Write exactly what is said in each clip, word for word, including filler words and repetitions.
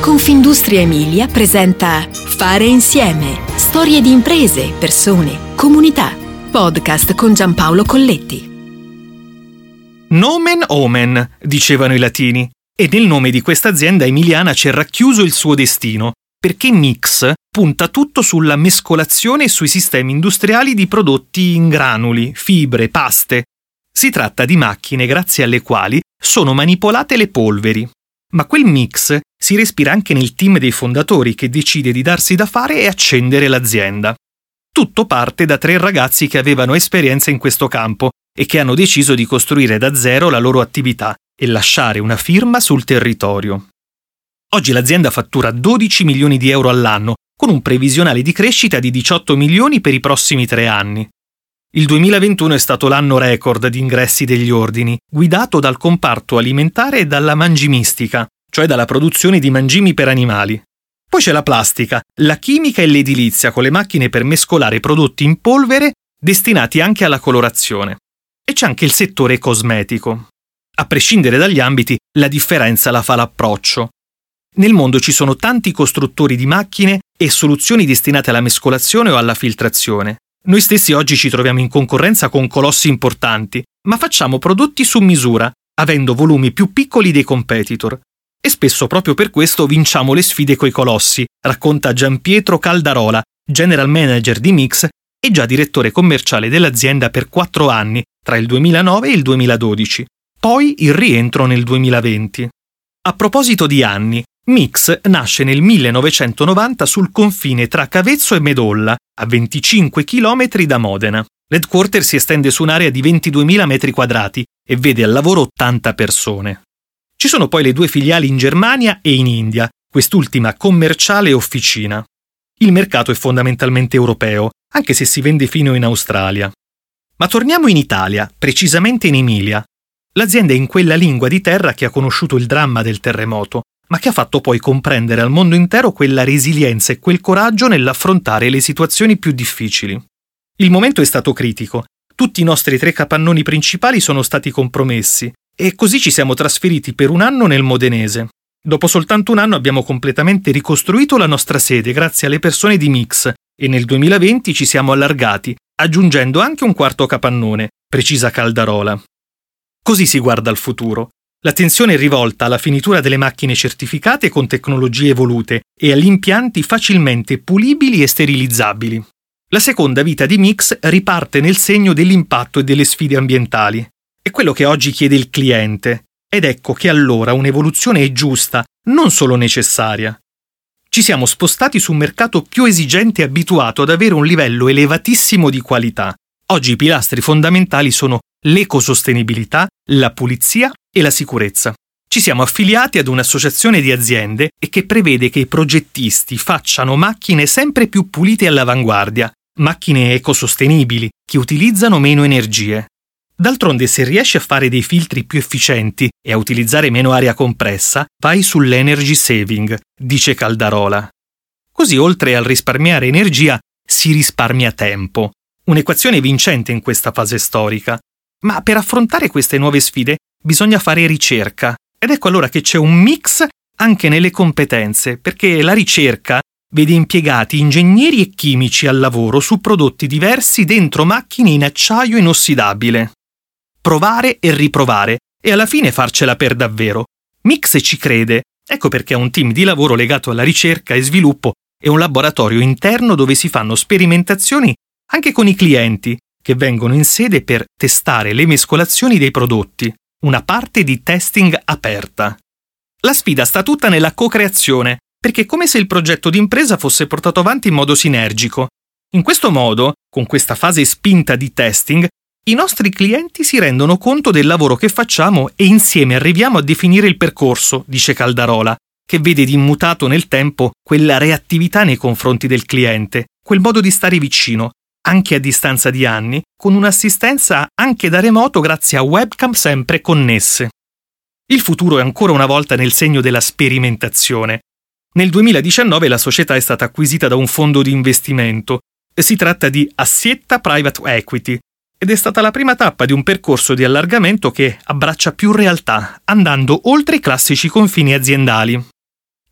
Confindustria Emilia presenta Fare Insieme. Storie di imprese, persone, comunità. Podcast con Giampaolo Colletti. Nomen omen, dicevano i latini. E nel nome di questa azienda emiliana c'è racchiuso il suo destino, perché Mix punta tutto sulla mescolazione e sui sistemi industriali di prodotti in granuli, fibre, paste. Si tratta di macchine grazie alle quali sono manipolate le polveri. Ma quel mix si respira anche nel team dei fondatori, che decide di darsi da fare e accendere l'azienda. Tutto parte da tre ragazzi che avevano esperienza in questo campo e che hanno deciso di costruire da zero la loro attività e lasciare una firma sul territorio. Oggi l'azienda fattura dodici milioni di euro all'anno, con un previsionale di crescita di diciotto milioni per i prossimi tre anni. Il duemilaventuno è stato l'anno record di ingressi degli ordini, guidato dal comparto alimentare e dalla mangimistica, cioè dalla produzione di mangimi per animali. Poi c'è la plastica, la chimica e l'edilizia, con le macchine per mescolare prodotti in polvere destinati anche alla colorazione. E c'è anche il settore cosmetico. A prescindere dagli ambiti, la differenza la fa l'approccio. Nel mondo ci sono tanti costruttori di macchine e soluzioni destinate alla mescolazione o alla filtrazione. Noi stessi oggi ci troviamo in concorrenza con colossi importanti, ma facciamo prodotti su misura, avendo volumi più piccoli dei competitor. E spesso proprio per questo vinciamo le sfide coi colossi, racconta Gianpietro Caldarola, general manager di Mix e già direttore commerciale dell'azienda per quattro anni, tra il duemilanove e il duemiladodici, poi il rientro nel duemilaventi. A proposito di anni, Mix nasce nel millenovecentonovanta sul confine tra Cavezzo e Medolla, a venticinque chilometri da Modena. L'headquarter si estende su un'area di ventiduemila metri quadrati e vede al lavoro ottanta persone. Ci sono poi le due filiali in Germania e in India, quest'ultima commerciale e officina. Il mercato è fondamentalmente europeo, anche se si vende fino in Australia. Ma torniamo in Italia, precisamente in Emilia. L'azienda è in quella lingua di terra che ha conosciuto il dramma del terremoto, ma che ha fatto poi comprendere al mondo intero quella resilienza e quel coraggio nell'affrontare le situazioni più difficili. Il momento è stato critico, tutti i nostri tre capannoni principali sono stati compromessi e così ci siamo trasferiti per un anno nel Modenese. Dopo soltanto un anno abbiamo completamente ricostruito la nostra sede grazie alle persone di Mix e nel duemilaventi ci siamo allargati, aggiungendo anche un quarto capannone, precisa Caldarola. Così si guarda al futuro. L'attenzione è rivolta alla finitura delle macchine certificate con tecnologie evolute e agli impianti facilmente pulibili e sterilizzabili. La seconda vita di Mix riparte nel segno dell'impatto e delle sfide ambientali. È quello che oggi chiede il cliente, ed ecco che allora un'evoluzione è giusta, non solo necessaria. Ci siamo spostati su un mercato più esigente e abituato ad avere un livello elevatissimo di qualità. Oggi i pilastri fondamentali sono l'ecosostenibilità, la pulizia e la sicurezza. Ci siamo affiliati ad un'associazione di aziende e che prevede che i progettisti facciano macchine sempre più pulite all'avanguardia, macchine ecosostenibili che utilizzano meno energie. D'altronde, se riesci a fare dei filtri più efficienti e a utilizzare meno aria compressa, vai sull'energy saving, dice Caldarola. Così, oltre al risparmiare energia, si risparmia tempo. Un'equazione vincente in questa fase storica. Ma per affrontare queste nuove sfide bisogna fare ricerca, ed ecco allora che c'è un mix anche nelle competenze, perché la ricerca vede impiegati ingegneri e chimici al lavoro su prodotti diversi dentro macchine in acciaio inossidabile. Provare e riprovare, e alla fine farcela per davvero. Mix ci crede, ecco perché ha un team di lavoro legato alla ricerca e sviluppo e un laboratorio interno dove si fanno sperimentazioni anche con i clienti, che vengono in sede per testare le mescolazioni dei prodotti, una parte di testing aperta. La sfida sta tutta nella co-creazione, perché è come se il progetto d'impresa fosse portato avanti in modo sinergico. In questo modo, con questa fase spinta di testing, i nostri clienti si rendono conto del lavoro che facciamo e insieme arriviamo a definire il percorso, dice Caldarola, che vede di immutato nel tempo quella reattività nei confronti del cliente, quel modo di stare vicino, anche a distanza di anni, con un'assistenza anche da remoto grazie a webcam sempre connesse. Il futuro è ancora una volta nel segno della sperimentazione. Nel duemiladiciannove la società è stata acquisita da un fondo di investimento. Si tratta di Assietta Private Equity ed è stata la prima tappa di un percorso di allargamento che abbraccia più realtà, andando oltre i classici confini aziendali.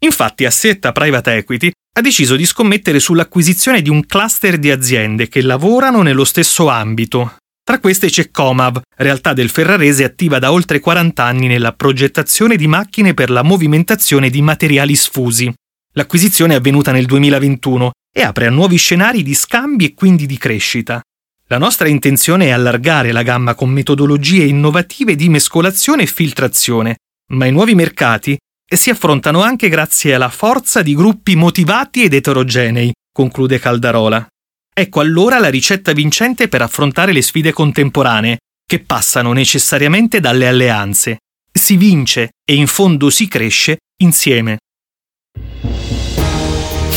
Infatti Assietta Private Equity ha deciso di scommettere sull'acquisizione di un cluster di aziende che lavorano nello stesso ambito. Tra queste c'è Comav, realtà del Ferrarese attiva da oltre quaranta anni nella progettazione di macchine per la movimentazione di materiali sfusi. L'acquisizione è avvenuta nel duemilaventuno e apre a nuovi scenari di scambi e quindi di crescita. La nostra intenzione è allargare la gamma con metodologie innovative di mescolazione e filtrazione, ma i nuovi mercati si affrontano anche grazie alla forza di gruppi motivati ed eterogenei, conclude Caldarola. Ecco allora la ricetta vincente per affrontare le sfide contemporanee, che passano necessariamente dalle alleanze. Si vince e in fondo si cresce insieme.